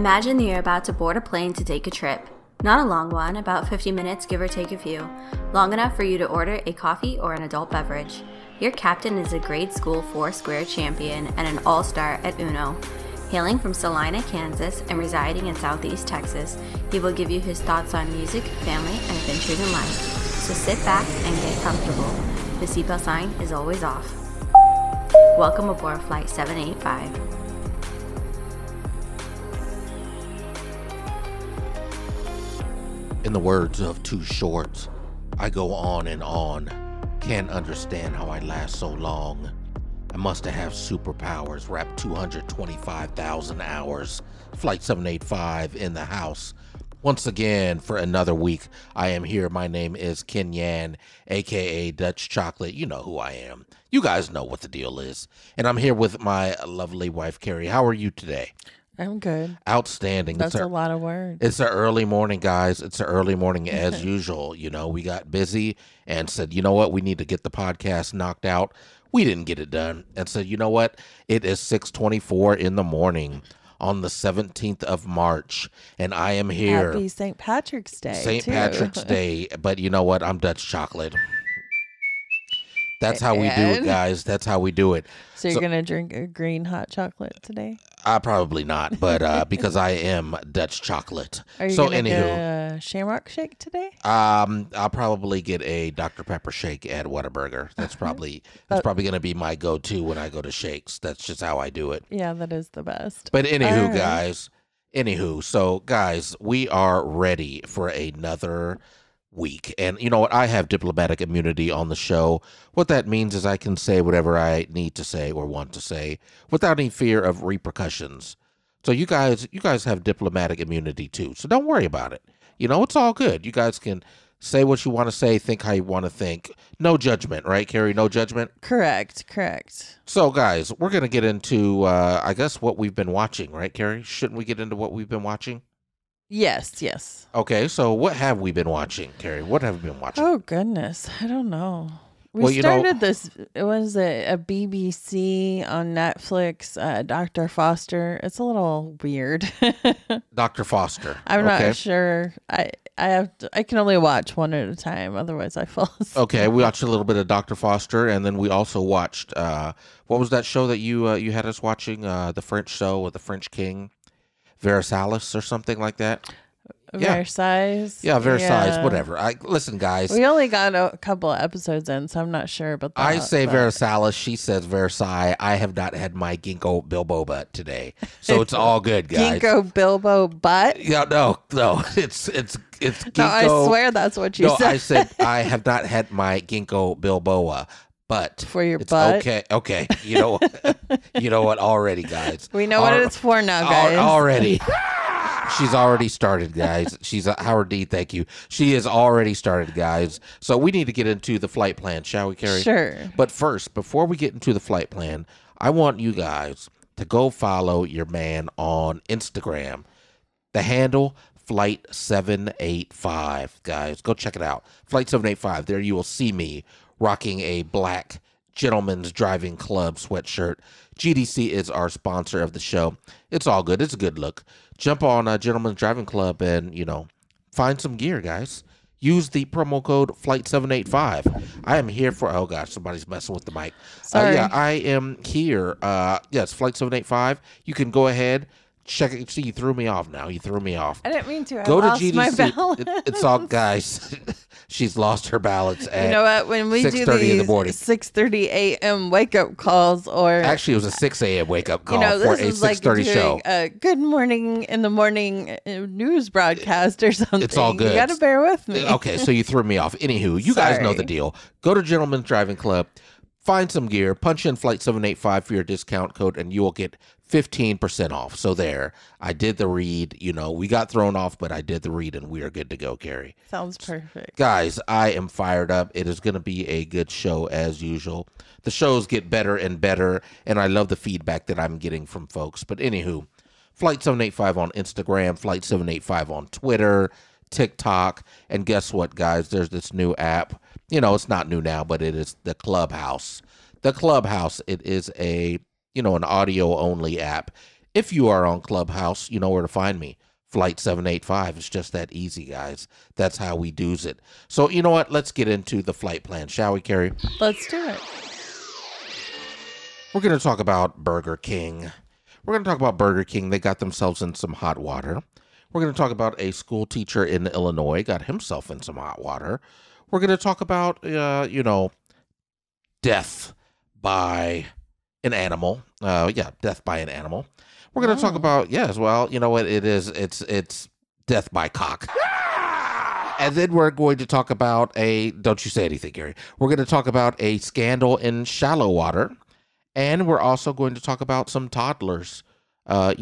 Imagine that you're about to board a plane to take a trip. Not a long one, about 50 minutes give or take a few. Long enough for you to order a coffee or an adult beverage. Your captain is a grade school Foursquare champion and an all-star at Uno. Hailing from Salina, Kansas, and residing in Southeast Texas, he will give you his thoughts on music, family, and adventures in life. So sit back and get comfortable. The seatbelt sign is always off. Welcome aboard Flight 785. In the words of Too Short, I go on. Can't understand how I last so long. I must have superpowers, wrapped 225,000 hours. Flight 785 in the house. Once again, for another week, I am here. My name is Ken Yan, a.k.a. Dutch Chocolate. You know who I am. You guys know what the deal is. And I'm here with my lovely wife, Carrie. How are you today? I'm good. Outstanding. That's a lot of words. It's an early morning, guys. It's an early morning as usual. You know, we got busy and said, you know what? We need to get the podcast knocked out. We didn't get it done. And said, you know what? It is 6:24 in the morning on the 17th of March. And I am here. Happy St. Patrick's Day. St. Patrick's Day. But you know what? I'm Dutch Chocolate. That's how we do it, guys. That's how we do it. So you're going to drink a green hot chocolate today? Probably not, but because I am Dutch Chocolate. Are you going to get a Shamrock Shake today? I'll probably get a Dr. Pepper Shake at Whataburger. That's probably going to be my go-to when I go to shakes. That's just how I do it. Yeah, that is the best. But Anywho, so guys, we are ready for another week. And you know what? I have diplomatic immunity on the show. What that means is I can say whatever I need to say or want to say without any fear of repercussions. So you guys have diplomatic immunity too. So don't worry about it. You know, it's all good. You guys can say what you want to say, think how you want to think. No judgment, right, Carrie? No judgment? Correct. So, guys, we're going to get into, I guess, what we've been watching, right, Carrie? Shouldn't we get into what we've been watching? Yes. Okay, so what have we been watching, Carrie? What have we been watching? Oh, goodness. I don't know. It was a BBC on Netflix, Dr. Foster. It's a little weird. Dr. Foster. I'm not sure. I can only watch one at a time. Otherwise, I fall asleep. Okay, we watched a little bit of Dr. Foster, and then we also watched, what was that show that you had us watching? The French show with the French king? Versailles or something like that. Versailles. Whatever. Listen, guys. We only got a couple of episodes in, so I'm not sure about that. I say Versailles. She says Versailles. I have not had my ginkgo biloba butt today, so it's all good, guys. Ginkgo biloba butt? Yeah, no. It's ginkgo. No, I swear that's what you said. No, I said I have not had my ginkgo biloba. But for your butt. Okay. You know what? Already, guys. We know what it's for now, guys. Already. She's already started, guys. She's Howard D. Thank you. She is already started, guys. So we need to get into the flight plan, shall we, Carrie? Sure. But first, before we get into the flight plan, I want you guys to go follow your man on Instagram. The handle Flight 785, guys. Go check it out. Flight 785. There you will see me. Rocking a black gentleman's driving club sweatshirt. GDC is our sponsor of the show. It's all good. It's a good look. Jump on a gentleman's driving club and, find some gear, guys. Use the promo code Flight785. I am here for, oh gosh, somebody's messing with the mic. Sorry. I am here. Yes, Flight785. You can go ahead. Check it. See, you threw me off now. You threw me off. I didn't mean to. Go to GDC. My balance. It's all, guys. She's lost her balance. At 6:30 in the morning. 6:30 a.m. wake up calls, or actually, it was a 6 a.m. wake up call for a 6:30 show. A good morning in the morning news broadcast or something. It's all good. You gotta bear with me. Okay, so you threw me off. Anywho, you guys know the deal. Go to Gentleman's Driving Club. Find some gear, punch in Flight 785 for your discount code, and you will get 15% off. So there, I did the read. We got thrown off, but I did the read, and we are good to go, Carrie. Sounds perfect. Guys, I am fired up. It is going to be a good show as usual. The shows get better and better, and I love the feedback that I'm getting from folks. But anywho, Flight 785 on Instagram, Flight 785 on Twitter, TikTok, and guess what, guys? There's this new app. It's not new now, but it is the Clubhouse. The Clubhouse, it is an audio-only app. If you are on Clubhouse, you know where to find me. Flight 785. It's just that easy, guys. That's how we do's it. So you know what? Let's get into the flight plan, shall we, Carrie? Let's do it. We're going to talk about Burger King. They got themselves in some hot water. We're going to talk about a school teacher in Illinois got himself in some hot water. We're going to talk about, death by an animal. Death by an animal. We're going to talk about, it's death by cock. Ah! And then we're going to talk about don't you say anything, Gary. We're going to talk about a scandal in shallow water. And we're also going to talk about some toddlers, a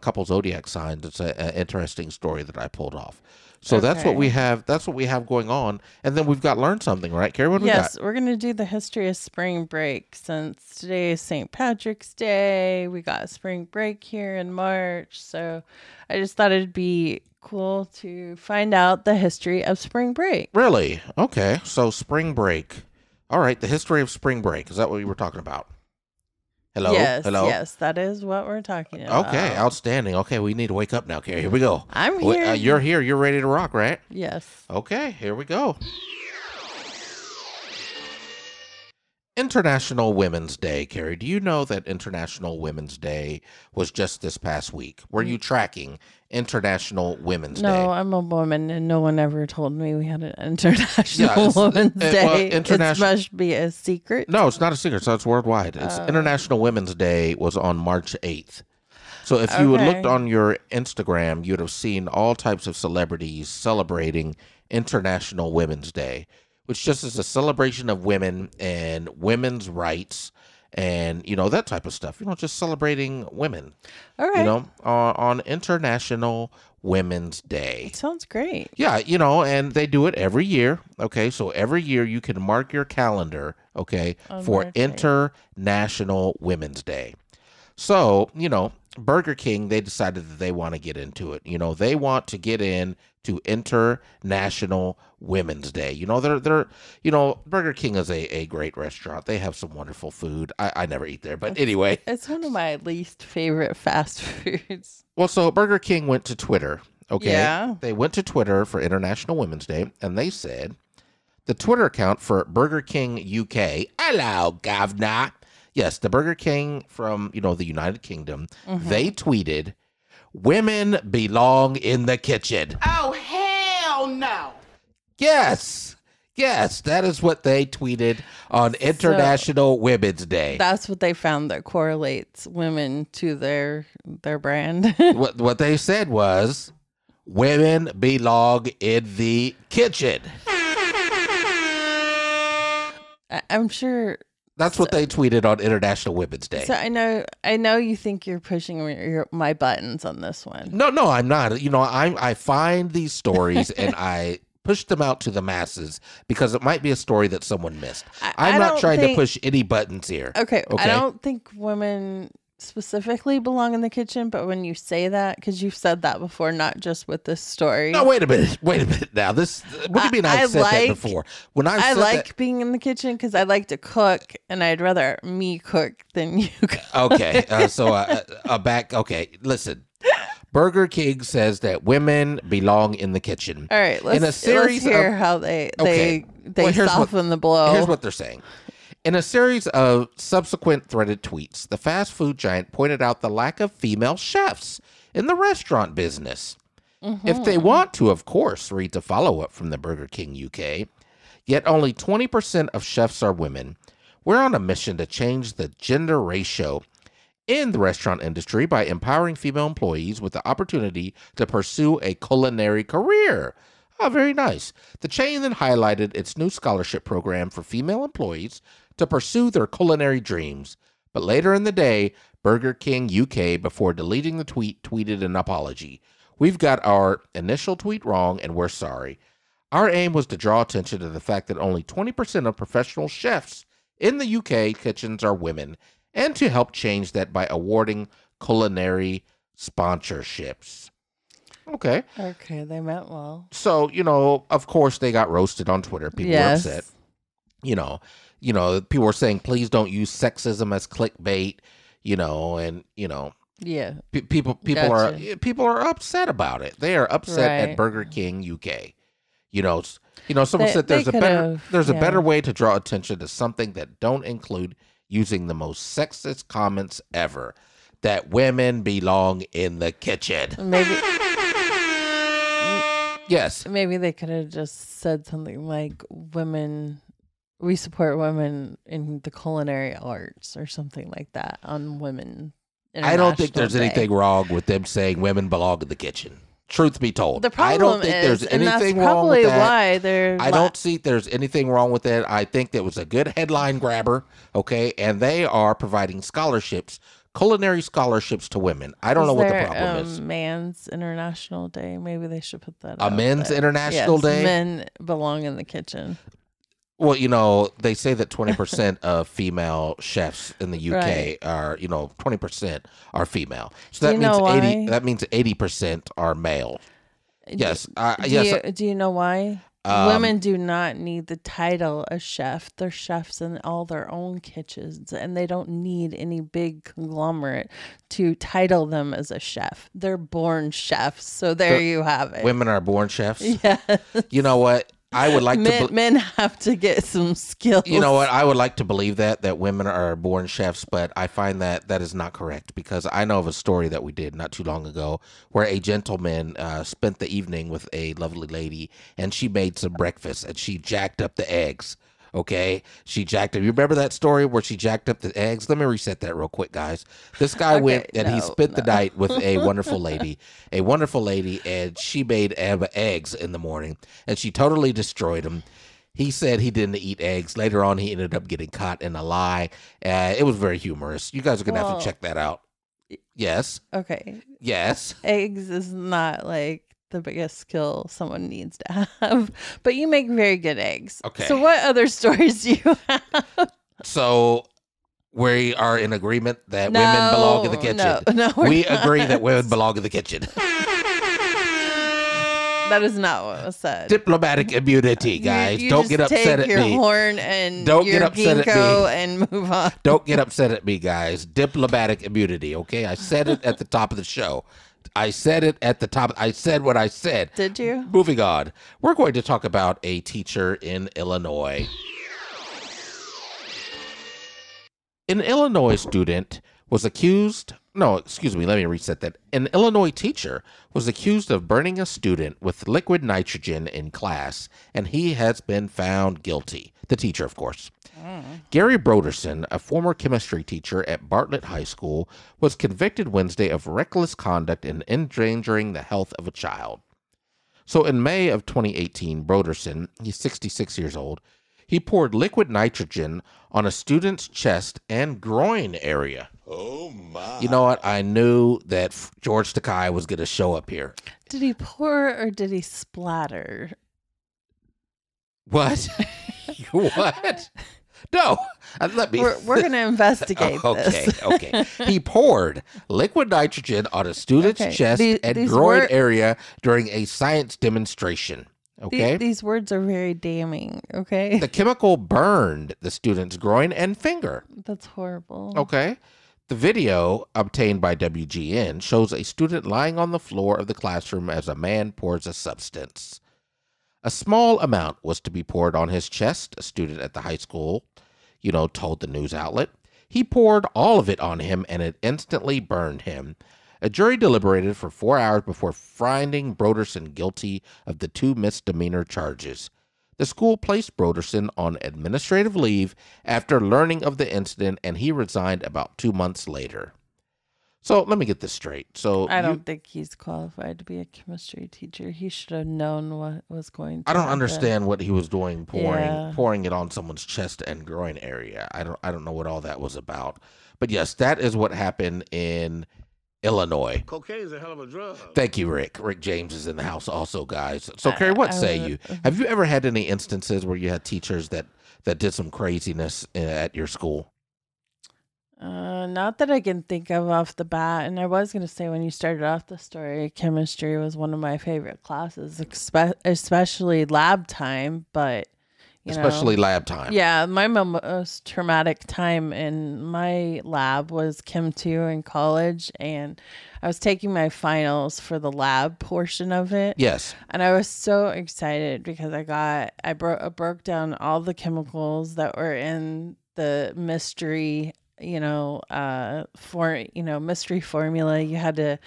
couple zodiac signs. It's an interesting story that I pulled off. So okay. That's what we have. That's what we have going on. And then we've got learn something, right, Carrie? What do we got? Yes, we're going to do the history of spring break since today is St. Patrick's Day. We got spring break here in March. So I just thought it'd be cool to find out the history of spring break. Really? Okay. So spring break. All right. The history of spring break. Is that what we were talking about? Hello? Yes, hello? Yes, that is what we're talking about. Okay, outstanding. Okay, we need to wake up now, Carrie. Here we go. I'm here. You're here. You're ready to rock, right? Yes. Okay, here we go. International Women's Day, Carrie. Do you know that International Women's Day was just this past week? Were you tracking International Women's Day? No, I'm a woman, and no one ever told me we had an International Women's Day. Well, it must be a secret. No, it's not a secret. So it's worldwide. It's International Women's Day was on March 8th. So if you looked on your Instagram, you'd have seen all types of celebrities celebrating International Women's Day, which just is a celebration of women and women's rights and, that type of stuff. Just celebrating women, all right. On International Women's Day. It sounds great. Yeah, and they do it every year. Okay, so every year you can mark your calendar, okay, for International Women's Day. So, Burger King, they decided that they want to get into it. They want to get in to International Women's Day. Burger King is a great restaurant. They have some wonderful food. I never eat there, but anyway. It's one of my least favorite fast foods. Well, so Burger King went to Twitter, okay? Yeah. They went to Twitter for International Women's Day, and they said, the Twitter account for Burger King UK, hello, governor. Yes, the Burger King from, the United Kingdom, They tweeted, women belong in the kitchen. Oh, hell no. Yes, that is what they tweeted on International Women's Day. That's what they found that correlates women to their brand. What they said was, women belong in the kitchen. I'm sure... That's what they tweeted on International Women's Day. So I know you think you're pushing my buttons on this one. No, I'm not. I find these stories and I push them out to the masses because it might be a story that someone missed. I'm not trying to push any buttons here. Okay. I don't think women specifically belong in the kitchen, but when you say that, because you've said that before, not just with this story. No, wait a minute. Now, this what do you mean? I've said that before. When I said like that, being in the kitchen because I like to cook, and I'd rather me cook than you cook. Okay, back. Okay, listen. Burger King says that women belong in the kitchen. All right, let's hear how they soften the blow. Here's what they're saying. In a series of subsequent threaded tweets, the fast food giant pointed out the lack of female chefs in the restaurant business. Mm-hmm. If they want to, of course, read the follow-up from the Burger King UK. Yet only 20% of chefs are women. We're on a mission to change the gender ratio in the restaurant industry by empowering female employees with the opportunity to pursue a culinary career. Oh, very nice. The chain then highlighted its new scholarship program for female employees to pursue their culinary dreams. But later in the day, Burger King UK, before deleting the tweet, tweeted an apology. We've got our initial tweet wrong, and we're sorry. Our aim was to draw attention to the fact that only 20% of professional chefs in the UK kitchens are women, and to help change that by awarding culinary sponsorships. Okay. Okay, they meant well. So, of course they got roasted on Twitter. People were upset. People were saying, please don't use sexism as clickbait, and, Yeah. People gotcha. People are upset about it. They are upset at Burger King UK. You know, someone said there's a better way to draw attention to something that don't include using the most sexist comments ever, that women belong in the kitchen. Maybe yes. Maybe they could have just said something like we support women in the culinary arts or something like that on Women International Day. I don't think there's anything wrong with them saying women belong in the kitchen. Truth be told, I don't think there's anything wrong with that. I don't see there's anything wrong with that. I think that was a good headline grabber, okay? And they are providing scholarships, culinary scholarships to women. I don't know what the problem is. Men's International Day. Maybe they should put that up. A Men's International Day? Men belong in the kitchen. Well, you know, they say that 20% of female chefs in the UK are, 20% are female. So that means 80% are male. Do you know why? Women do not need the title of chef. They're chefs in all their own kitchens, and they don't need any big conglomerate to title them as a chef. They're born chefs. So there you have it. Women are born chefs? Yeah. You know what? I would like men have to get some skills. You know what? I would like to believe that women are born chefs, but I find that is not correct, because I know of a story that we did not too long ago where a gentleman spent the evening with a lovely lady, and she made some breakfast and she jacked up the eggs. Okay, she jacked up. You remember that story where she jacked up the eggs? Let me reset that real quick, guys. This guy he spent the night with a wonderful lady, and she made eggs in the morning, and she totally destroyed him. He said he didn't eat eggs. Later on, he ended up getting caught in a lie. It was very humorous. You guys are gonna have to check that out. Yes. Okay. Yes. Eggs is not the biggest skill someone needs to have, but you make very good eggs. Okay. So what other stories do you have? So we are in agreement that women belong in the kitchen. No, we agree that women belong in the kitchen. That is not what was said. Diplomatic immunity, guys. Don't get upset at me. Take your horn and your ginkgo and move on. Don't get upset at me, guys. Diplomatic immunity. Okay, I said it at the top of the show. I said it at the top. I said what I said. Did you? Moving on. We're going to talk about a teacher in Illinois. An Illinois student was accused. No, excuse me. Let me reset that. An Illinois teacher was accused of burning a student with liquid nitrogen in class, and he has been found guilty. The teacher, of course. Gary Broderson, a former chemistry teacher at Bartlett High School, was convicted Wednesday of reckless conduct and endangering the health of a child. So in May of 2018, Broderson, he's 66 years old, he poured liquid nitrogen on a student's chest and groin area. Oh, my. You know what? I knew that George Takei was going to show up here. Did he pour or did he splatter? What? What? No, let me. We're going to investigate this. Okay. He poured liquid nitrogen on a student's chest and groin area during a science demonstration. Okay. These words are very damning. Okay. The chemical burned the student's groin and finger. That's horrible. Okay. The video obtained by WGN shows a student lying on the floor of the classroom as a man pours a substance. A small amount was to be poured on his chest, a student at the high school, told the news outlet. He poured all of it on him, and it instantly burned him. A jury deliberated for 4 hours before finding Broderson guilty of the two misdemeanor charges. The school placed Broderson on administrative leave after learning of the incident, and he resigned about 2 months later. So let me get this straight. So I don't think he's qualified to be a chemistry teacher. He should have known what was going to happen. I don't understand what he was doing, pouring it on someone's chest and groin area. I don't know what all that was about. But yes, that is what happened in Illinois. Cocaine is a hell of a drug. Thank you, Rick. Rick James is in the house also, guys. So Carrie, what say you? Have you ever had any instances where you had teachers that did some craziness at your school? Not that I can think of off the bat. And I was going to say, when you started off the story, chemistry was one of my favorite classes, especially lab time. But, Especially lab time. Yeah, my most traumatic time in my lab was Chem 2 in college, and I was taking my finals for the lab portion of it. Yes. And I was so excited because I broke down all the chemicals that were in the mystery, mystery formula. You had to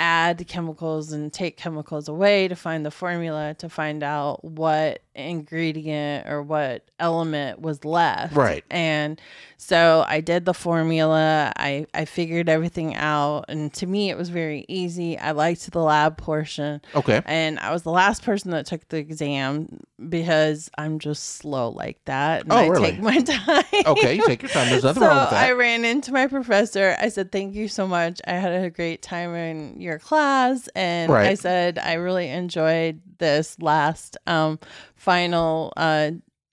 add chemicals and take chemicals away to find the formula, to find out what ingredient or what element was left. Right. And so I did the formula. I figured everything out. And to me, it was very easy. I liked the lab portion. Okay. And I was the last person that took the exam because I'm just slow like that. And I take my time. Okay. You take your time. There's nothing wrong with that. I ran into my professor. I said, "Thank you so much. I had a great time in your class." And I said, "I really enjoyed this last final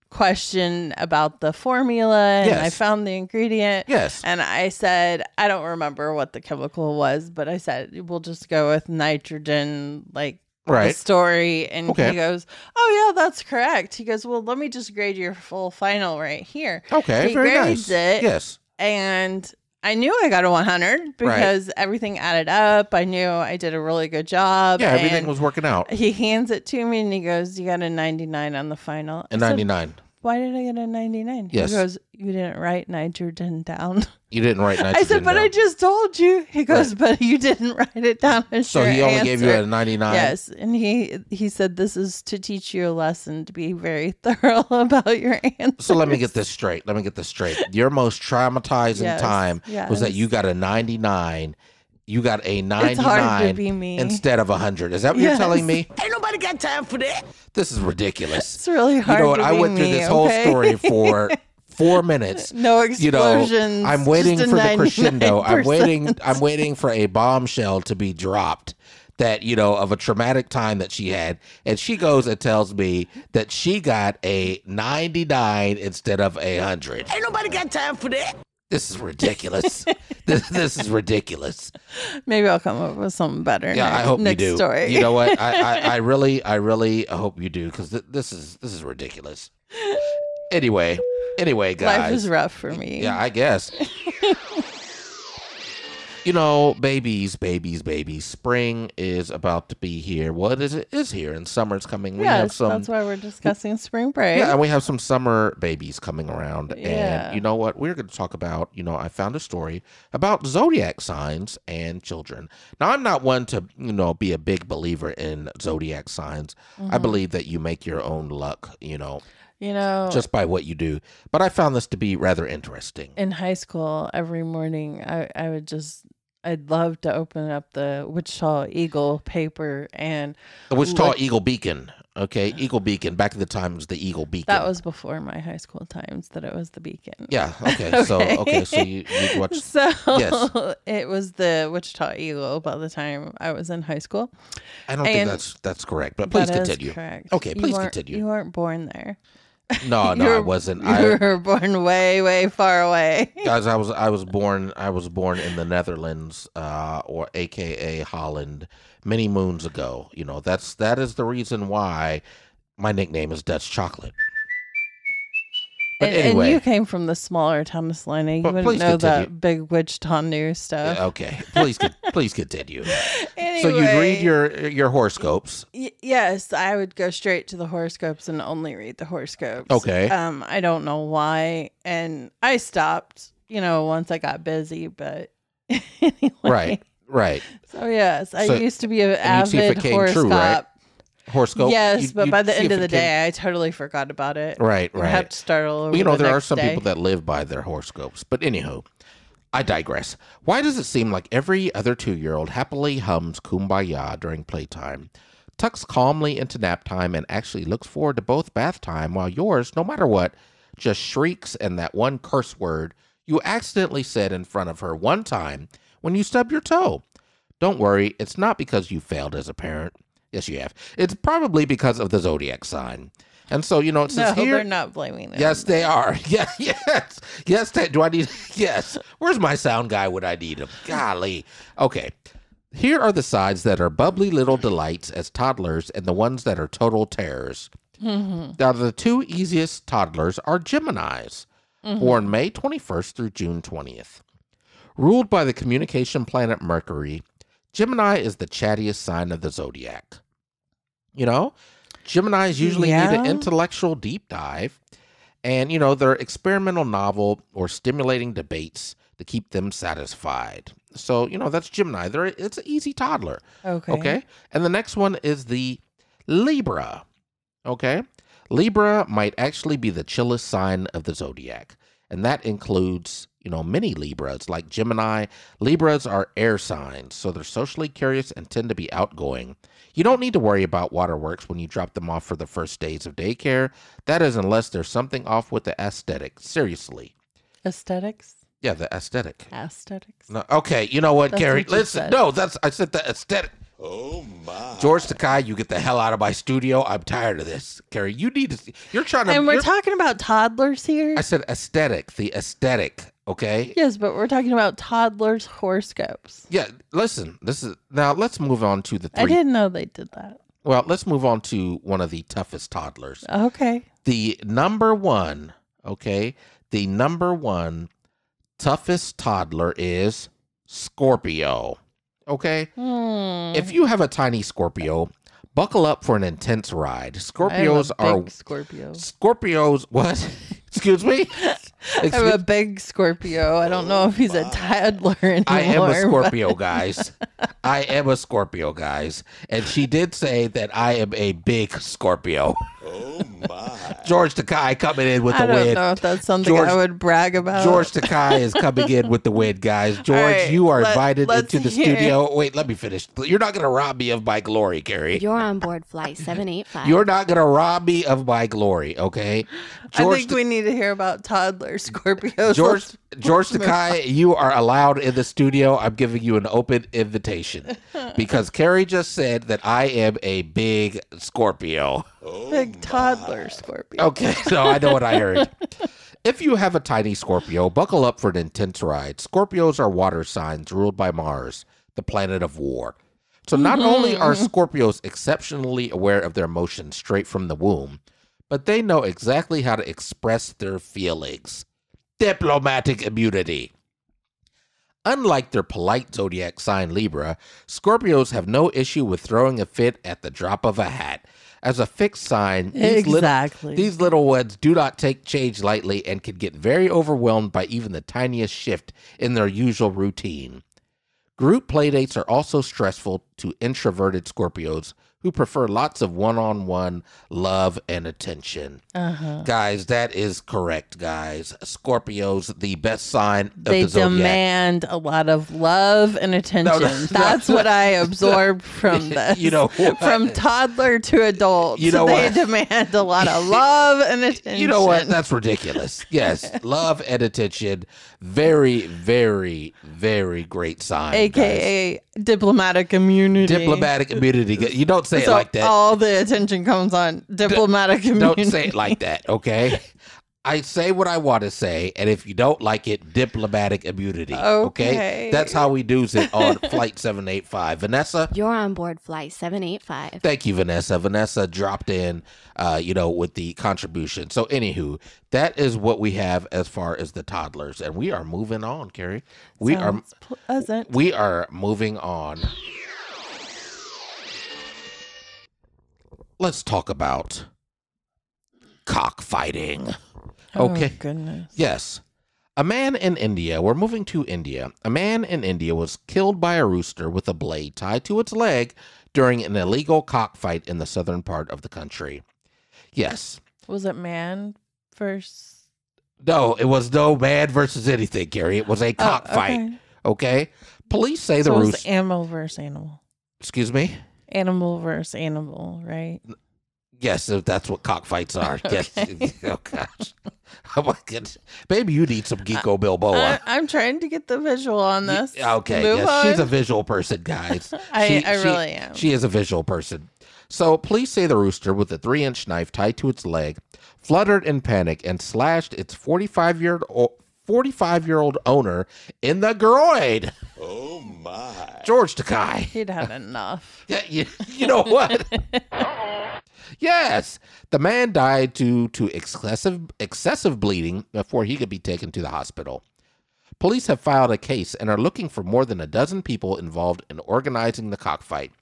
question about the formula, and I found the ingredient." Yes. And I said, I don't remember what the chemical was, but I said, we'll just go with nitrogen, the story. And he goes, "Oh yeah, that's correct." He goes, "Well, let me just grade your full final right here." Okay. He grades it. Yes. And I knew I got a 100 because everything added up. I knew I did a really good job. Yeah, everything was working out. He hands it to me and he goes, "You got a 99 on the final." A 99. Why did I get a 99? Yes. He goes, "You didn't write nitrogen down." You didn't write nitrogen down. I said, "But I just told you." He goes, "But you didn't write it down." So he only gave you a 99? Yes. And he said, "This is to teach you a lesson, to be very thorough about your answers." So let me get this straight. Your most traumatizing time was that you got a 99. You got a 99 instead of 100. Is that what you're telling me? Ain't nobody got time for that. This is ridiculous. It's really hard. You know what? I went through this whole story for 4 minutes. No explosions. I'm waiting for the crescendo. I'm waiting for a bombshell to be dropped. That, of a traumatic time that she had. And she goes and tells me that she got a 99 instead of 100. Ain't nobody got time for that. This is ridiculous. This is ridiculous. Maybe I'll come up with something better. Yeah, I hope you do. Story. You know what? I really hope you do, because this is ridiculous. Anyway, guys, life is rough for me. Yeah, I guess. Babies. Spring is about to be here. Well, it is here, and summer's coming. That's why we're discussing spring break. Yeah, and we have some summer babies coming around. Yeah. And you know what? We're going to talk about, I found a story about zodiac signs and children. Now, I'm not one to, be a big believer in zodiac signs. Mm-hmm. I believe that you make your own luck, just by what you do. But I found this to be rather interesting. In high school, every morning, I would just... I'd love to open up the Wichita Eagle paper and... The Wichita Eagle Beacon. Okay, Eagle Beacon. Back at the time, it was the Eagle Beacon. That was before my high school times that it was the Beacon. Yeah, okay. So you watched... So, yes. It was the Wichita Eagle by the time I was in high school. I don't think that's correct, but please continue. That is correct. Okay, please continue. You weren't born there. No, I wasn't. You were born way, way far away. Guys, I was born in the Netherlands, or AKA Holland, many moons ago. That is the reason why my nickname is Dutch Chocolate. But anyway, and you came from the smaller town of Salina. You wouldn't know that big Wichita news stuff. Okay, please continue. Anyway, so you'd read your horoscopes. Yes, I would go straight to the horoscopes and only read the horoscopes. Okay. I don't know why, and I stopped. Once I got busy, but anyway. Right. So yes, I used to be an avid horoscope. True, right? Horoscope. Yes, but by the end of the day, I totally forgot about it. Right. I have to start all over. There are some people that live by their horoscopes. But anywho, I digress. Why does it seem like every other 2-year-old happily hums Kumbaya during playtime, tucks calmly into nap time, and actually looks forward to both bath time, while yours, no matter what, just shrieks and that one curse word you accidentally said in front of her one time when you stubbed your toe? Don't worry, it's not because you failed as a parent. Yes, you have. It's probably because of the zodiac sign. And so, it says here... No, they're not blaming them. Yes, they are. Yeah, yes. Yes, do I need... Yes. Where's my sound guy when I need him? Golly. Okay. Here are the signs that are bubbly little delights as toddlers and the ones that are total terrors. Mm-hmm. Now, the two easiest toddlers are Geminis, born May 21st through June 20th. Ruled by the communication planet Mercury, Gemini is the chattiest sign of the zodiac. You know, Geminis usually need an intellectual deep dive and, you know, their experimental novel or stimulating debates to keep them satisfied. So, you know, that's Gemini. It's an easy toddler. Okay. And the next one is the Libra. Okay. Libra might actually be the chillest sign of the zodiac. And that includes, you know, many Libras like Gemini. Libras are air signs, so they're socially curious and tend to be outgoing. You don't need to worry about waterworks when you drop them off for the first days of daycare. That is unless there's something off with the aesthetic. Seriously. Aesthetics? Yeah, the aesthetic. Aesthetics. No, okay, you know what, that's Carrie? What listen, said. No, that's I said the aesthetic. Oh my! George Takei, you get the hell out of my studio. I'm tired of this, Carrie. You need to. You're trying to. And we're talking about toddlers here. I said aesthetic, the aesthetic. Okay. Yes, but we're talking about toddlers' horoscopes. Yeah, listen. This is now. Let's move on to the three. I didn't know they did that. Well, let's move on to one of the toughest toddlers. Okay. The number one. Okay. The number one toughest toddler is Scorpio. Okay. If you have a tiny Scorpio, buckle up for an intense ride. Scorpios are big Scorpio. Scorpios, what? Excuse me. I have a big Scorpio. I don't know if he's a toddler anymore. I am a Scorpio, guys. I am a Scorpio, guys. And she did say that I am a big Scorpio. Oh my! George Takei coming in with the win. I don't know if that's something I would brag about. George Takei is coming in with the win, guys. George, right, you are invited into the studio. Wait, let me finish. You're not going to rob me of my glory, Carrie. You're on board flight 785. You're not going to rob me of my glory, okay? George, I think we need to hear about toddler Scorpios. George Takei, you are allowed in the studio. I'm giving you an open invitation because Carrie just said that I am a big Scorpio. Oh, big toddler Scorpio. Okay, so I know what I heard. If you have a tiny Scorpio, buckle up for an intense ride. Scorpios are water signs ruled by Mars, the planet of war. So not only are Scorpios exceptionally aware of their emotions straight from the womb, but they know exactly how to express their feelings. Diplomatic immunity. Unlike their polite zodiac sign Libra, Scorpios have no issue with throwing a fit at the drop of a hat. As a fixed sign, these little ones do not take change lightly and can get very overwhelmed by even the tiniest shift in their usual routine. Group playdates are also stressful to introverted Scorpios who prefer lots of one-on-one love and attention. Guys, that is correct, guys. Scorpios, the best sign of the zodiac. They demand a lot of love and attention. That's what I absorbed from this. You know, from toddler to adult, you know, they demand a lot of love and attention. You know what? That's ridiculous. Yes, love and attention. Very, very, very great sign, AKA guys. Diplomatic immunity. Diplomatic immunity. You don't say it like that. All the attention comes on diplomatic immunity. Don't say it like that, okay? I say what I want to say, and if you don't like it, diplomatic immunity, okay? That's how we do it on Flight 785. Vanessa? You're on board Flight 785. Thank you, Vanessa. Vanessa dropped in, you know, with the contribution. So, anywho, that is what we have as far as the toddlers, and we are moving on, Carrie. We are moving on. Let's talk about cockfighting. Okay. Oh, goodness. Yes. A man in India, we're moving to India. A man in India was killed by a rooster with a blade tied to its leg during an illegal cockfight in the southern part of the country. Yes. Was it man versus? No, it was no man versus anything, Gary. It was a cockfight. Okay. Police say the rooster. It was animal versus animal. Excuse me? Animal versus animal, right? Yes, that's what cockfights are. Yes. Oh, gosh. Oh, my goodness. Maybe you need some Geeko Bilboa. I'm trying to get the visual on this. Okay. Yes, she's a visual person, guys. I really am. She is a visual person. So police say the rooster with a 3-inch knife tied to its leg fluttered in panic and slashed its 45-year-old owner in the groin. Oh, my. George Takei. He'd had enough. Yeah, you know what? Yes, the man died due to excessive bleeding before he could be taken to the hospital. Police have filed a case and are looking for more than a dozen people involved in organizing the cockfight.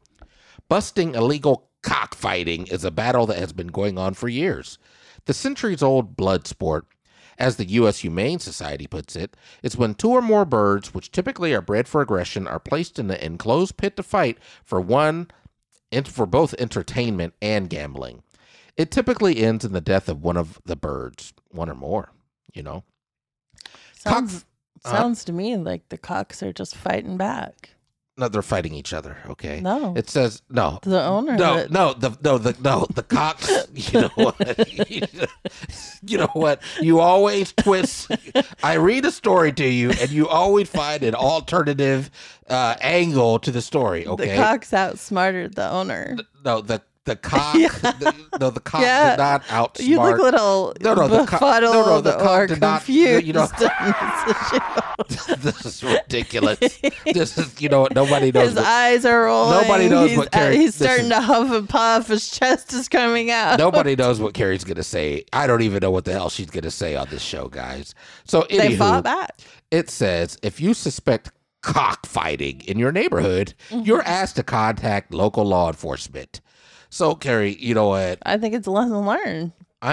Busting illegal cockfighting is a battle that has been going on for years. The centuries-old blood sport, as the U.S. Humane Society puts it, is when two or more birds, which typically are bred for aggression, are placed in an enclosed pit to fight for both entertainment and gambling. It typically ends in the death of one of the birds, one or more, you know. Sounds to me like the cocks are just fighting back. No, they're fighting each other. Okay. No. It says no. The owner. The cocks. You know what? You know what? You always twist. I read a story to you, and you always find an alternative angle to the story. Okay. The cocks outsmarted the owner. The cock did not outsmart. You look confused. You know, this is ridiculous. This is, you know what, nobody knows. His eyes are rolling. Nobody knows what Carrie... He's starting to huff and puff. His chest is coming out. Nobody knows what Carrie's going to say. I don't even know what the hell she's going to say on this show, guys. So, anywho, they fought back. It says, if you suspect cockfighting in your neighborhood, you're asked to contact local law enforcement. So, Carrie, you know what? I think it's a lesson learned.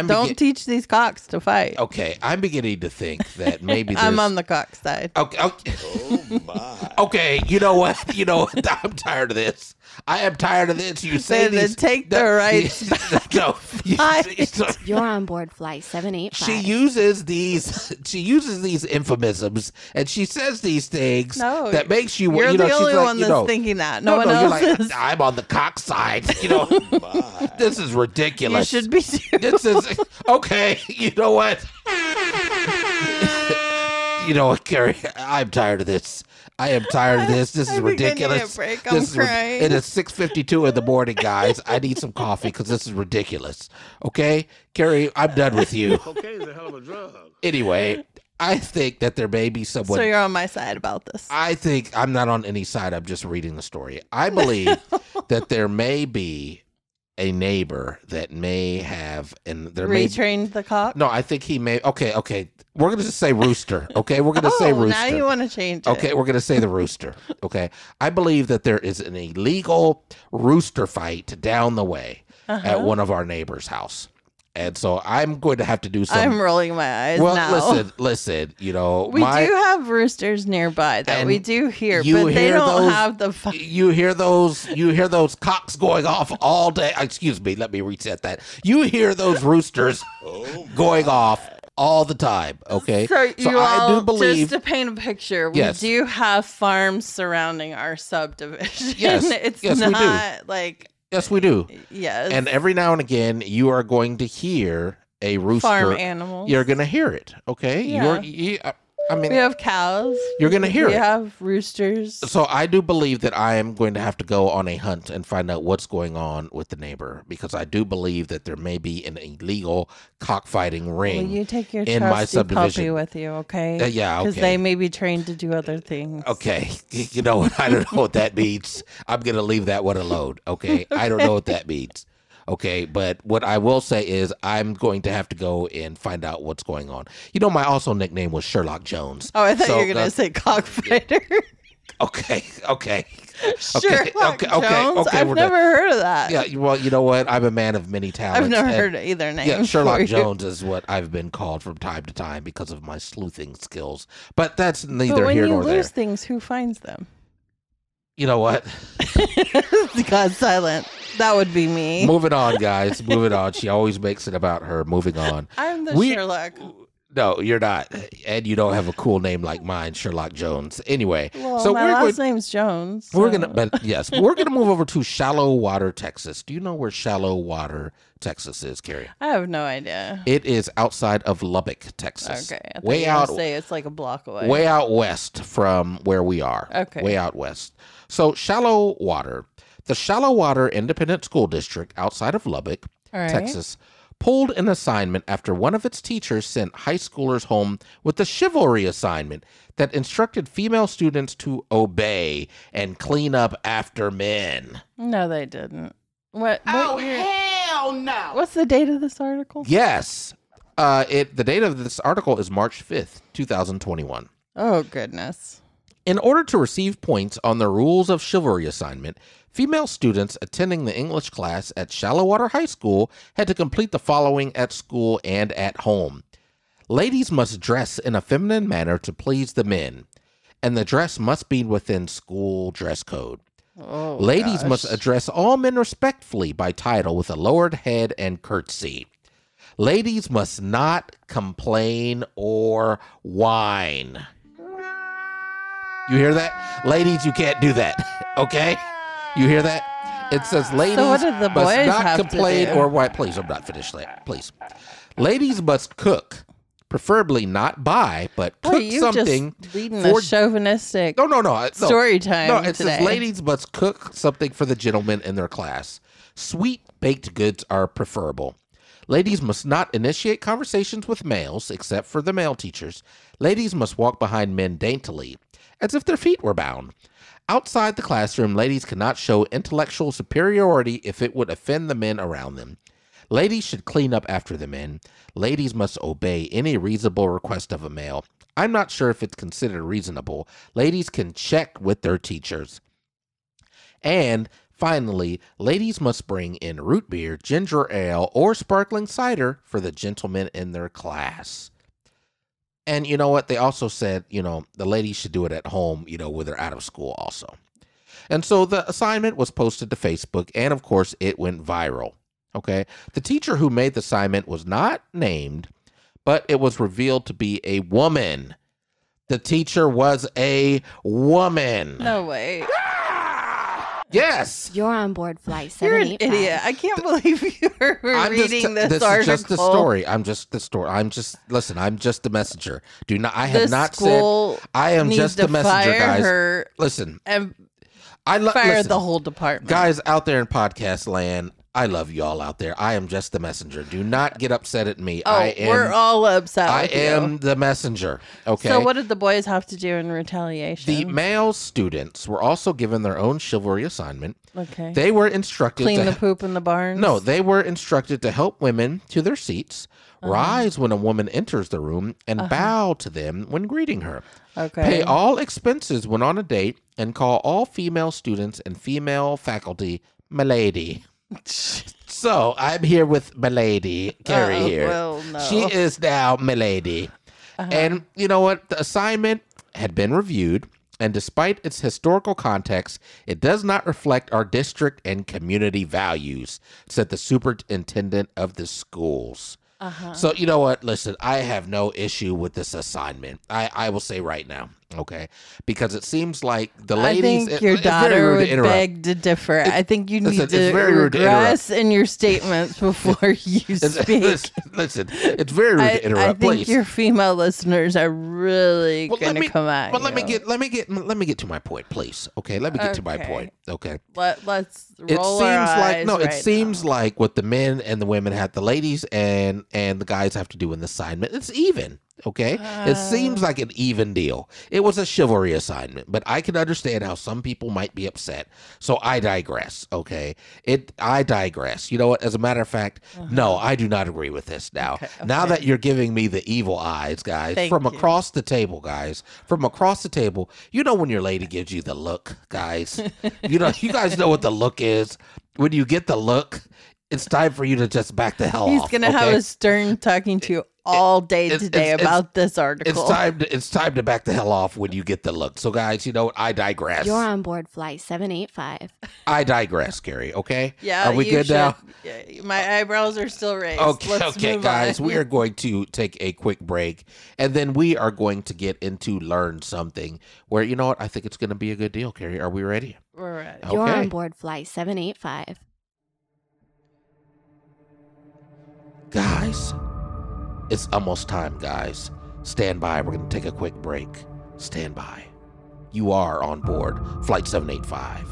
Don't teach these cocks to fight. Okay, I'm beginning to think that maybe I'm on the cock side. Okay. Oh, my. Okay, you know what? I'm tired of this. I am tired of this. You say this. Take the rights back. No. You're on board flight 785. She uses these euphemisms, and she says these things that makes you... You're the only one that's thinking that. No one else is. I'm on the cock side. You know, this is ridiculous. You should be too. This is... Okay, you know what? You know what, Carrie? I'm tired of this. I am tired of this. This is ridiculous. It is 6:52 in the morning, guys. I need some coffee because this is ridiculous. Okay? Carrie, I'm done with you. Cocaine's a hell of a drug. Anyway, I think that there may be someone... So you're on my side about this. I think I'm not on any side. I'm just reading the story. I believe that there may be a neighbor that may have... Retrained the cock? No, I think he may... Okay. We're going to just say rooster, okay? We're going to say rooster. Now you want to change it. Okay, we're going to say the rooster, okay? I believe that there is an illegal rooster fight down the way at one of our neighbor's house. And so I'm going to have to do something. I'm rolling my eyes now. Well, listen, you know. We do have roosters nearby that we do hear, but they don't have the fun. You hear those cocks going off all day. Excuse me, let me reset that. You hear those roosters going off all the time, okay? So I do believe... Just to paint a picture, we do have farms surrounding our subdivision. Yes, it's not like... Yes, we do. Yes. And every now and again, you are going to hear a rooster. Farm animals. You're going to hear it, okay? Yeah. We have cows. You're going to hear it. We have roosters. So I do believe that I am going to have to go on a hunt and find out what's going on with the neighbor, because I do believe that there may be an illegal cockfighting ring. Well, you take your trusty puppy with you, okay? Yeah, okay. Because they may be trained to do other things. Okay. You know what? I don't know what that means. I'm going to leave that one alone, okay? I don't know what that means. Okay, but what I will say is I'm going to have to go and find out what's going on. You know, my also nickname was Sherlock Jones. Oh, I thought you were going to say cockfighter. Okay. Sherlock Jones? Okay, I've never heard of that. Yeah, well, you know what? I'm a man of many talents. I've never heard of either name. Yeah, Sherlock Jones is what I've been called from time to time because of my sleuthing skills. But that's neither here nor there. But when you lose things, who finds them? You know what? God's silent. That would be me. Moving on, guys. Moving on. She always makes it about her. Moving on. I'm the Sherlock. No, you're not. And you don't have a cool name like mine, Sherlock Jones. Anyway. Well, my last name's Jones. So. We're going to move over to Shallow Water, Texas. Do you know where Shallow Water, Texas is, Carrie? I have no idea. It is outside of Lubbock, Texas. Okay. I way out. Say it's like a block away. Way out west from where we are. Okay. Way out west. So, Shallow Water. The Shallow Water Independent School District outside of Lubbock, Texas, pulled an assignment after one of its teachers sent high schoolers home with a chivalry assignment that instructed female students to obey and clean up after men. No, they didn't. What? Oh, hell! Hell no. What's the date of this article? Yes. The date of this article is March 5th, 2021. Oh, goodness. In order to receive points on the Rules of Chivalry assignment, female students attending the English class at Shallow Water High School had to complete the following at school and at home. Ladies must dress in a feminine manner to please the men, and the dress must be within school dress code. Oh, ladies must address all men respectfully by title with a lowered head and curtsy. Ladies must not complain or whine. You hear that? Ladies, you can't do that. Okay? You hear that? It says ladies must not complain or whine. Please, I'm not finished that. Please. Ladies must cook. Preferably not buy, but cook something. Just leading a chauvinistic story time. No, it says ladies must cook something for the gentlemen in their class. Sweet baked goods are preferable. Ladies must not initiate conversations with males, except for the male teachers. Ladies must walk behind men daintily, as if their feet were bound. Outside the classroom, ladies cannot show intellectual superiority if it would offend the men around them. Ladies should clean up after the men. Ladies must obey any reasonable request of a male. I'm not sure if it's considered reasonable. Ladies can check with their teachers. And finally, ladies must bring in root beer, ginger ale, or sparkling cider for the gentlemen in their class. And you know what? They also said, the ladies should do it at home, when they're out of school also. And so the assignment was posted to Facebook, and of course, it went viral. Okay. The teacher who made the assignment was not named, but it was revealed to be a woman. The teacher was a woman. No way. Ah! Yes. You're on board flight 785. You're an idiot. I can't believe you're reading this article. This is just the story. Listen, I'm just the messenger. I am just the messenger, guys. Listen. Fire the whole department. Guys out there in podcast land. I love you all out there. I am just the messenger. Do not get upset at me. We're all upset. I am the messenger. Okay. So what did the boys have to do in retaliation? The male students were also given their own chivalry assignment. Okay. They were instructed clean the poop in the barns. No, they were instructed to help women to their seats, rise when a woman enters the room, and bow to them when greeting her. Okay. Pay all expenses when on a date, and call all female students and female faculty milady. So I'm here with Milady Carrie here. Well, no. She is now Milady. And you know what? The assignment had been reviewed, and despite its historical context, it does not reflect our district and community values, said the superintendent of the schools. So you know what? Listen, I have no issue with this assignment. I will say right now, okay, because it seems like the ladies. I think your daughter would beg to differ. I think you need to regress in your statements before you speak. Listen, it's very rude to interrupt. I think your female listeners are really going to come at you. Let me get to my point, please. Okay, let me get to my point. Okay, let's roll. It seems like what the men and the women have, the ladies and the guys have to do in the assignment. It's even, okay? It seems like an even deal. It was a chivalry assignment, but I can understand how some people might be upset. So I digress, okay? I digress. You know what? As a matter of fact, no, I do not agree with this now. Okay. Now that you're giving me the evil eyes, guys, across the table, guys, from across the table, you know when your lady gives you the look, guys? You guys know what the look is. When you get the look, it's time for you to just back the hell off. He's going to have a stern talking to you all day today about this article. It's time to back the hell off when you get the look. So, guys, you know what? I digress. You're on board flight 785. I digress, Carrie, okay? Yeah, are we good now? Yeah, my eyebrows are still raised. Okay, guys, we are going to take a quick break, and then we are going to get into Learn Something, where, you know what? I think it's going to be a good deal, Carrie. Are we ready? We're ready. Okay. You're on board flight 785. Guys, it's almost time, guys. Stand by. We're going to take a quick break. Stand by. You are on board Flight 785.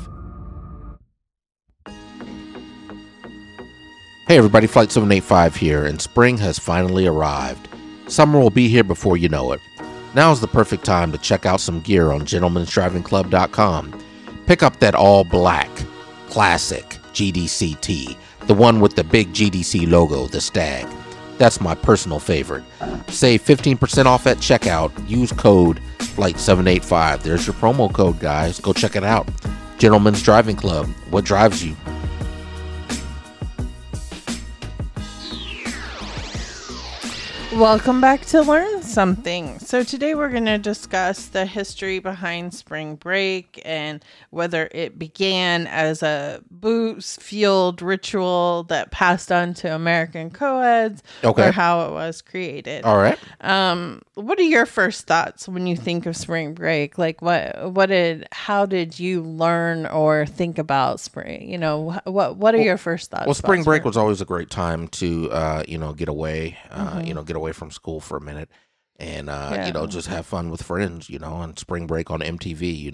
Hey, everybody. Flight 785 here, and spring has finally arrived. Summer will be here before you know it. Now is the perfect time to check out some gear on Gentlemen'sDrivingClub.com. Pick up that all-black, classic GDC tee, the one with the big GDC logo, the stag. That's my personal favorite. Save 15% off at checkout. Use code FLIGHT785. There's your promo code, guys. Go check it out. Gentlemen's Driving Club. What drives you? Welcome back to Learn Something. So today we're going to discuss the history behind spring break and whether it began as a booze-fueled ritual that passed on to American co-eds, or how it was created. All right. What are your first thoughts when you think of spring break? Like, how did you learn or think about spring? You know, what are your first thoughts? Well, spring break was always a great time to, get away. You know, get away from school for a minute and, just have fun with friends, and spring break on MTV,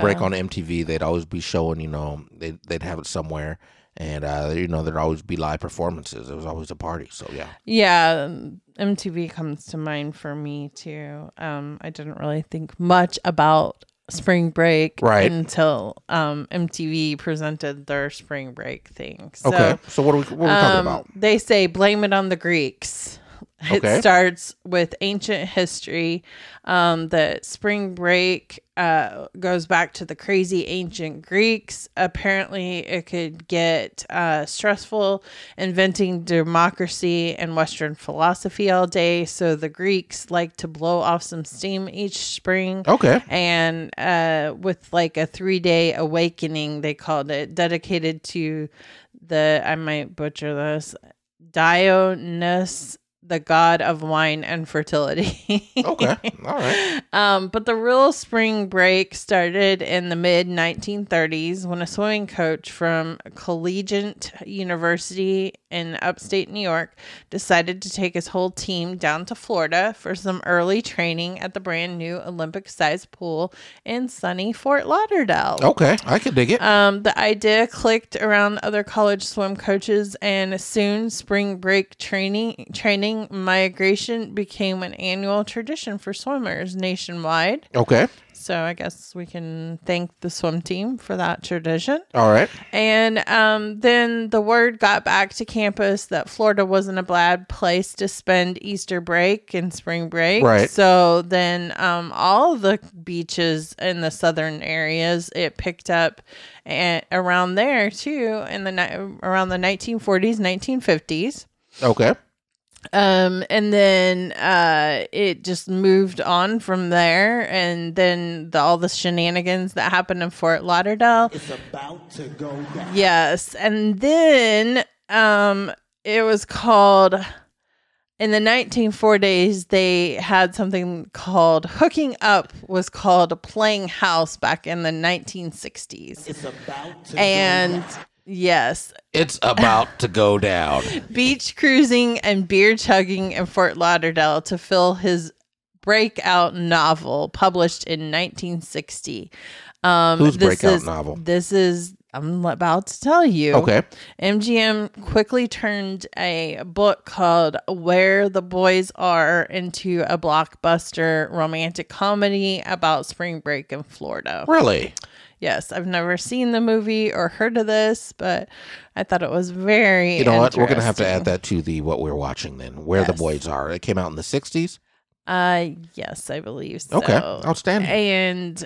break on MTV, they'd always be showing, they'd have it somewhere. And, there'd always be live performances. It was always a party. So, yeah. Yeah. MTV comes to mind for me too. I didn't really think much about spring break until MTV presented their spring break thing. So, so what are we talking about? They say blame it on the Greeks. It starts with ancient history. That spring break goes back to the crazy ancient Greeks. Apparently, it could get stressful, inventing democracy and Western philosophy all day. So the Greeks like to blow off some steam each spring. Okay. And with like a 3-day awakening, they called it, dedicated to the, I might butcher this, Dionysus, the god of wine and fertility. Okay. All right. But the real spring break started in the mid-1930s when a swimming coach from Collegiate University in upstate New York decided to take his whole team down to Florida for some early training at the brand new Olympic-sized pool in sunny Fort Lauderdale. Okay. I could dig it. The idea clicked around other college swim coaches, and soon spring break training migration became an annual tradition for swimmers nationwide. Okay. So I guess we can thank the swim team for that tradition. All right. And then the word got back to campus that Florida wasn't a bad place to spend Easter break and spring break. Right. So then all the beaches in the southern areas, it picked up around there too, in the around the 1940s, 1950s. Okay. And then it just moved on from there, and then all the shenanigans that happened in Fort Lauderdale. It's about to go down. Yes, and then it was called, in the 1940s, they had something called hooking up, was called playing house back in the 1960s. It's about to go down. Yes. It's about to go down. Beach cruising and beer chugging in Fort Lauderdale to fill his breakout novel published in 1960. Whose breakout novel? This is, I'm about to tell you. Okay. MGM quickly turned a book called Where the Boys Are into a blockbuster romantic comedy about spring break in Florida. Really? Yes, I've never seen the movie or heard of this, but I thought it was very interesting. You know what? We're going to have to add that to the what we're watching then, Where the Boys Are. It came out in the 60s? Yes, I believe so. Okay, outstanding.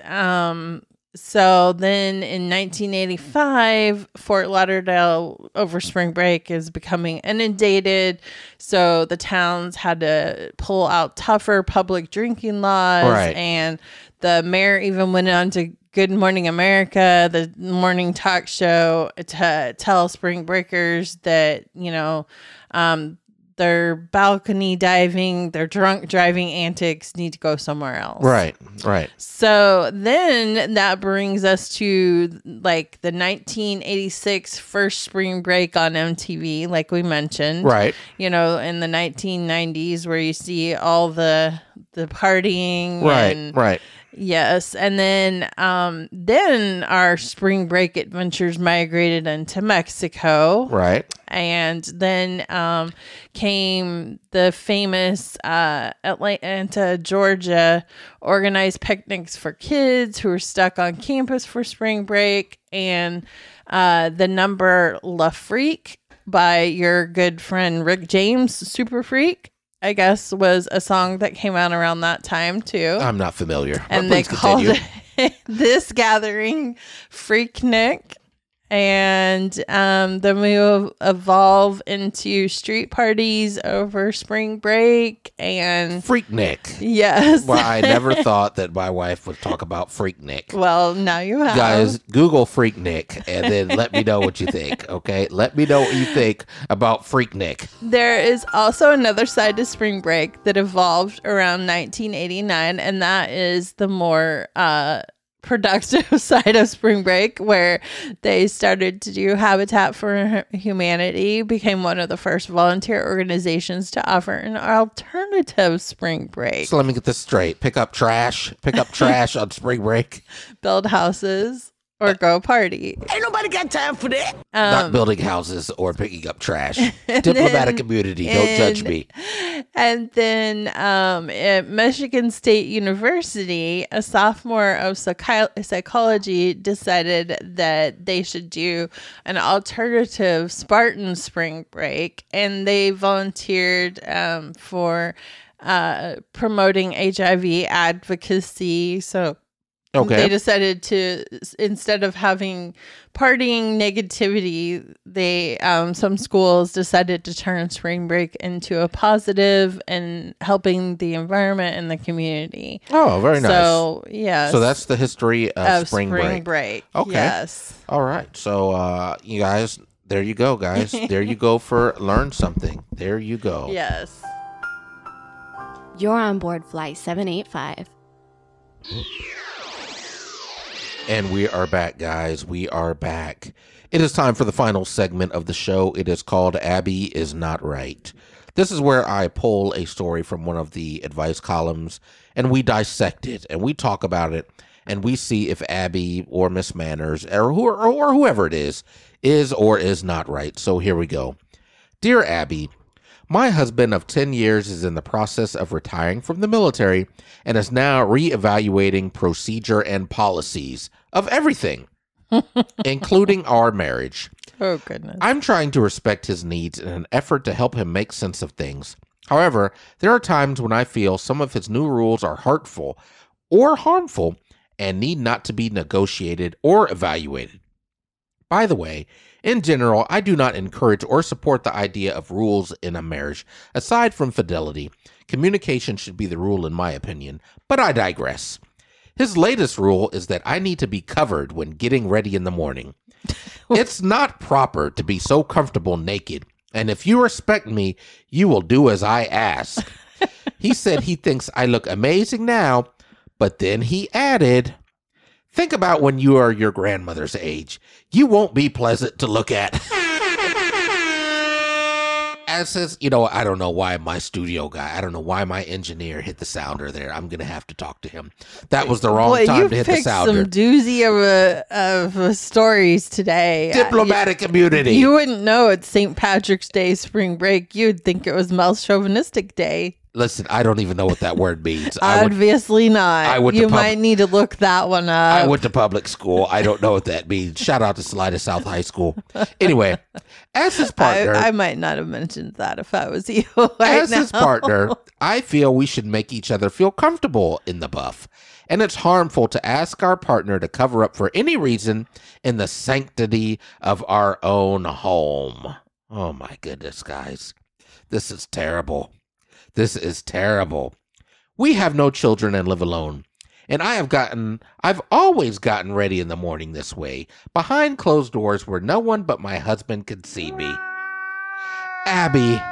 And so then in 1985, Fort Lauderdale over spring break is becoming inundated. So the towns had to pull out tougher public drinking laws. Right. And the mayor even went on to Good Morning America, the morning talk show, to tell spring breakers that, their balcony diving, their drunk driving antics need to go somewhere else. Right, right. So then that brings us to like the 1986 first spring break on MTV, like we mentioned. Right. In the 1990s where you see all the partying. Right, right. Yes. And then our spring break adventures migrated into Mexico. Right. And then came the famous Atlanta, Georgia, organized picnics for kids who were stuck on campus for spring break. And the number La Freak by your good friend Rick James, Super Freak, I guess, was a song that came out around that time, too. I'm not familiar. And they called it This Gathering Freaknik. And then we will evolve into street parties over spring break and... Freaknik. Yes. Well, I never thought that my wife would talk about Freaknik. Well, now you have. Guys, Google Freaknik and then let me know what you think, okay? Let me know what you think about Freaknik. There is also another side to spring break that evolved around 1989, and that is the more... productive side of spring break, where they started to do Habitat for Humanity, became one of the first volunteer organizations to offer an alternative spring break. So let me get this straight. Pick up trash on spring break. Build houses or go party. Ain't nobody got time for that. Not building houses or picking up trash. Diplomatic community, don't judge me. And then at Michigan State University, a sophomore of psychology decided that they should do an alternative Spartan spring break. And they volunteered for promoting HIV advocacy. So okay. They decided to, instead of having partying negativity, they some schools decided to turn spring break into a positive and helping the environment and the community. Oh, very nice. So, yes. So that's the history of spring break. Okay. Yes. All right. So, you guys, there you go, guys. There you go for learn something. There you go. Yes. You're on board Flight 785. And we are back, guys. We are back. It is time for the final segment of the show. It is called Abby Is Not Right. This is where I pull a story from one of the advice columns, and we dissect it, and we talk about it, and we see if Abby or Miss Manners or whoever it is or is not right. So here we go. Dear Abby, my husband of 10 years is in the process of retiring from the military and is now reevaluating procedure and policies of everything, including our marriage. Oh, goodness. I'm trying to respect his needs in an effort to help him make sense of things. However, there are times when I feel some of his new rules are hurtful or harmful and need not to be negotiated or evaluated. By the way, in general, I do not encourage or support the idea of rules in a marriage. Aside from fidelity, communication should be the rule in my opinion, but I digress. His latest rule is that I need to be covered when getting ready in the morning. It's not proper to be so comfortable naked, and if you respect me, you will do as I ask. He said he thinks I look amazing now, but then he added... Think about when you are your grandmother's age. You won't be pleasant to look at. As his, I don't know why my studio guy, I don't know why my engineer hit the sounder there. I'm going to have to talk to him. That was the wrong time to hit the sounder. You picked some doozy of stories today. Diplomatic immunity. You wouldn't know it's St. Patrick's Day spring break. You'd think it was Mel Chauvinistic Day. Listen, I don't even know what that word means. Obviously not. You might need to look that one up. I went to public school. I don't know what that means. Shout out to Salida South High School. Anyway, as his partner... I might not have mentioned that if I was you. His partner, I feel we should make each other feel comfortable in the buff. And it's harmful to ask our partner to cover up for any reason in the sanctity of our own home. Oh my goodness, guys. This is terrible. This is terrible. We have no children and live alone. And I've always gotten ready in the morning this way, behind closed doors where no one but my husband could see me. Abby,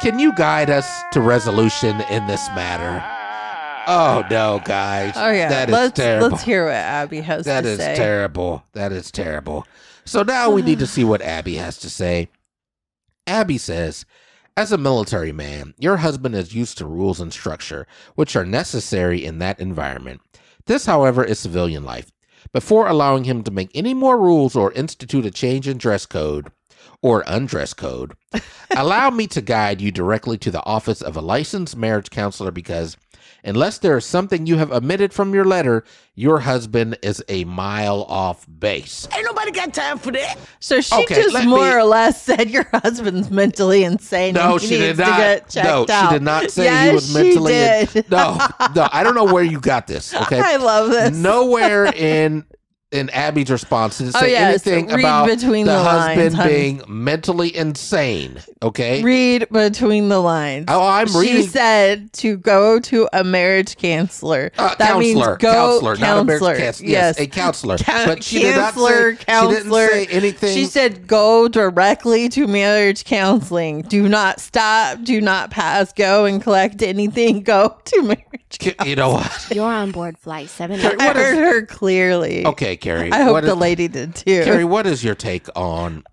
can you guide us to resolution in this matter? Oh, no, guys. Oh, yeah. That is terrible. Let's hear what Abby has to say. That is terrible. That is terrible. So now we need to see what Abby has to say. Abby says... As a military man, your husband is used to rules and structure, which are necessary in that environment. This, however, is civilian life. Before allowing him to make any more rules or institute a change in dress code or undress code, allow me to guide you directly to the office of a licensed marriage counselor, because unless there is something you have omitted from your letter, your husband is a mile off base. Ain't nobody got time for that. So she more or less said your husband's mentally insane. No, she did not. She did not say he was mentally insane. No, I don't know where you got this. Okay, I love this. Nowhere in Abby's response to say anything about the husband being mentally insane, okay? Read between the lines. Oh, I'm reading. She said to go to a marriage counselor. That means go to a counselor. But she did not say, she didn't say anything. She said go directly to marriage counseling. Do not stop. Do not pass. Go and collect anything. Go to marriage counseling. You know what? You're on board flight 7. I heard her clearly. Okay. Carrie, I hope the lady did too. Carrie, what is your take on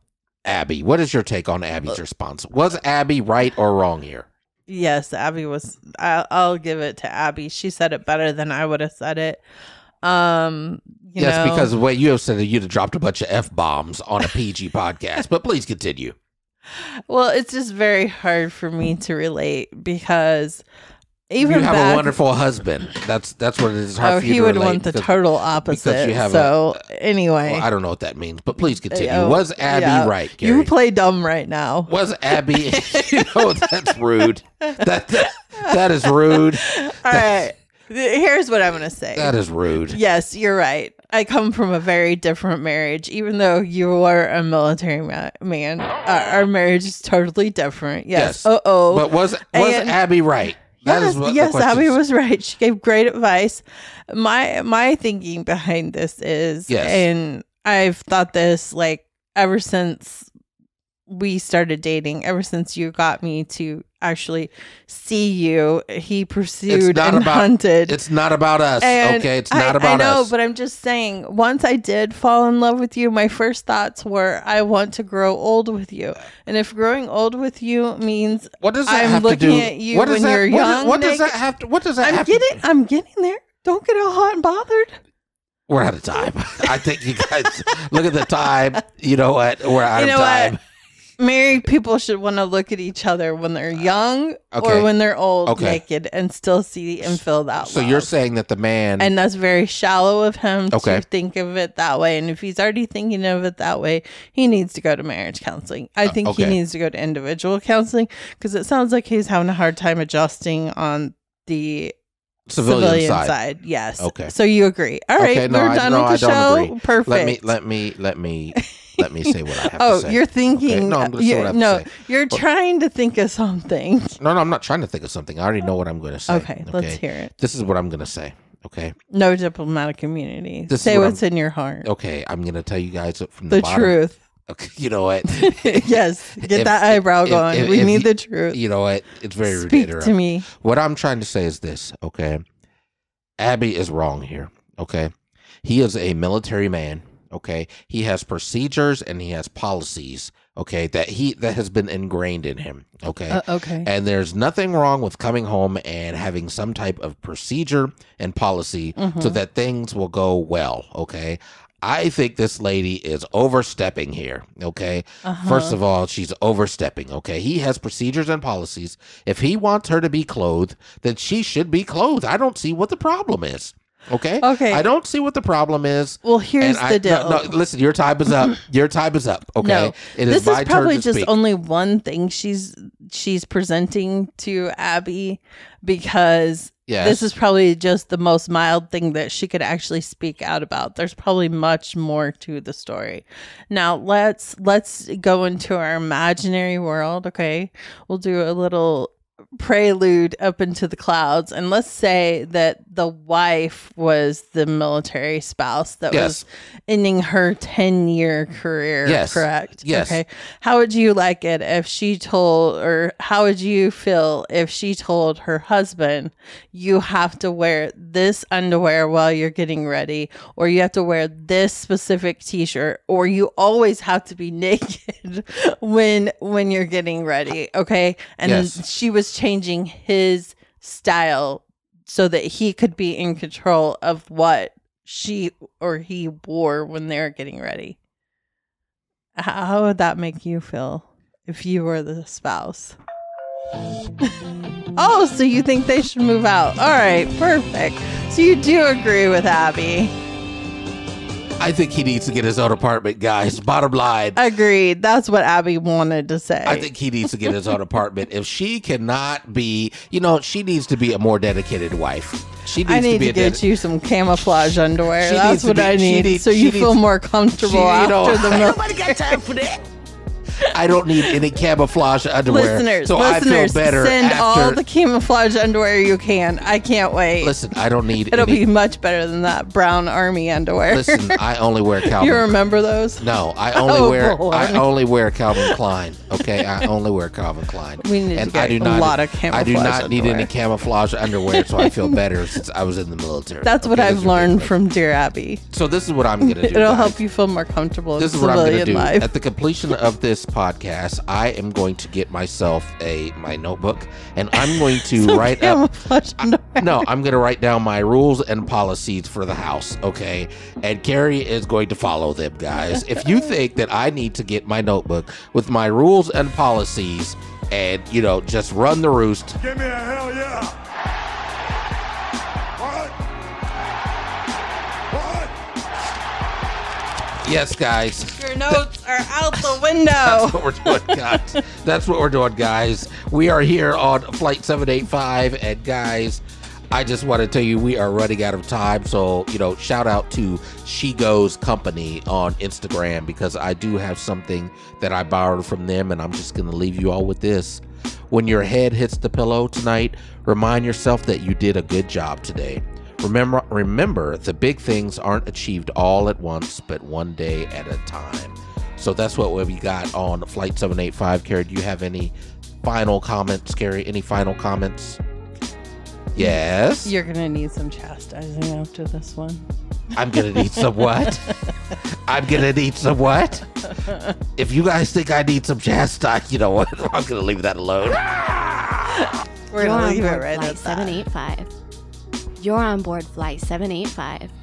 Abby? What is your take on Abby's response? Was Abby right or wrong here? Yes, Abby was. I'll give it to Abby. She said it better than I would have said it. You know, because the way you have said it, you'd have dropped a bunch of F-bombs on a PG podcast. But please continue. Well, it's just very hard for me to relate because... You have a wonderful husband. That's what it is. He would want the total opposite. Anyway. Well, I don't know what that means, but please continue. Was Abby right, Gary? You play dumb right now. Was Abby... You know, that's rude. That is rude. All right. Here's what I'm going to say. That is rude. Yes, you're right. I come from a very different marriage. Even though you are a military man, our marriage is totally different. Yes. Uh-oh. But was Abby right? Yes, Abby was right. She gave great advice. My thinking behind this is, and I've thought this like ever since we started dating, ever since you got me to actually see you, he pursued and hunted. It's not about us, okay? It's not about us. I know, but I'm just saying, once I did fall in love with you, my first thoughts were, I want to grow old with you. And if growing old with you means I'm looking at you when you're young, what does that have to do? I'm getting there. Don't get all hot and bothered. We're out of time. I think you guys, look at the time. You know what? We're out of time. Married people should want to look at each other when they're young or when they're old, naked, and still see and feel that love. So you're saying that the man... And that's very shallow of him to think of it that way. And if he's already thinking of it that way, he needs to go to marriage counseling. I think he needs to go to individual counseling, because it sounds like he's having a hard time adjusting on the... Civilian side. Yes. Okay. So you agree. All right. We're done with the show. Perfect. Let me say what I have to say. Oh, you're thinking. Okay. No, I'm going to say what I have to say. You're trying to think of something. No, I'm not trying to think of something. I already know what I'm going to say. Okay. Let's hear it. This is what I'm going to say. Okay. No diplomatic immunity. Say what's in your heart. Okay. I'm going to tell you guys from the bottom. The truth. Okay. You know what? Yes. Get that eyebrow going. We need the truth. You know what? It's very ridiculous. Speak to me. What I'm trying to say is this, okay? Abby is wrong here, okay? He is a military man, okay? He has procedures and he has policies, okay, that has been ingrained in him, okay? And there's nothing wrong with coming home and having some type of procedure and policy so that things will go well, okay? I think this lady is overstepping here, okay? First of all, she's overstepping, okay? He has procedures and policies. If he wants her to be clothed, then she should be clothed. I don't see what the problem is, okay? I don't see what the problem is. Well, here's the deal. No, listen, your time is up. Your time is up, okay? No, this is probably just only one thing she's presenting to Abby, because... Yes. This is probably just the most mild thing that she could actually speak out about. There's probably much more to the story. Now, let's go into our imaginary world, okay? We'll do a little prelude up into the clouds. And let's say that the wife was the military spouse that was ending her 10-year career, correct? Yes. Okay. How would you like it if she told, or how would you feel if she told her husband, you have to wear this underwear while you're getting ready, or you have to wear this specific t-shirt, or you always have to be naked when you're getting ready, okay? And she was changing his style so that he could be in control of what she or he wore when they were getting ready. How would that make you feel if you were the spouse? Oh, so you think they should move out. All right, perfect. So you do agree with Abby. I think he needs to get his own apartment, guys. Bottom line. Agreed. That's what Abby wanted to say. I think he needs to get his own apartment. If she cannot be, she needs to be a more dedicated wife. She needs to get you some camouflage underwear. That's what I need. So you feel more comfortable after the murder. Nobody got time for that. I don't need any camouflage underwear. Listeners, I feel better. Send all the camouflage underwear you can. I can't wait. Listen, I don't need It'll be much better than that brown army underwear. Listen, I only wear Calvin. You remember those? No, I only wear Calvin Klein. Okay, I only wear Calvin Klein. We need to get a lot of camouflage underwear. I do not need any camouflage underwear, so I feel better since I was in the military. That's what I've learned from Dear Abby. So this is what I'm going to do. It'll help you feel more comfortable in civilian life. This is what I'm going to do. At the completion of this podcast, I am going to get myself my notebook, and I'm going to write up. I'm going to write down my rules and policies for the house, okay? And Carrie is going to follow them, guys. If you think that I need to get my notebook with my rules and policies, and just run the roost. Give me a hell yeah! Yes, guys. Your notes are out the window. That's what we're doing, guys. We are here on Flight 785, and guys, I just want to tell you we are running out of time. So, shout out to She Goes Company on Instagram, because I do have something that I borrowed from them, and I'm just going to leave you all with this. When your head hits the pillow tonight, remind yourself that you did a good job today. Remember, the big things aren't achieved all at once, but one day at a time. So that's what we got on Flight 785. Carrie, do you have any final comments? Carrie, any final comments? Yes? You're going to need some chastising after this one. I'm going to need some what? If you guys think I need some chastising, you know what? I'm going to leave that alone. We're going to leave it right at that. 785. You're on board Flight 785.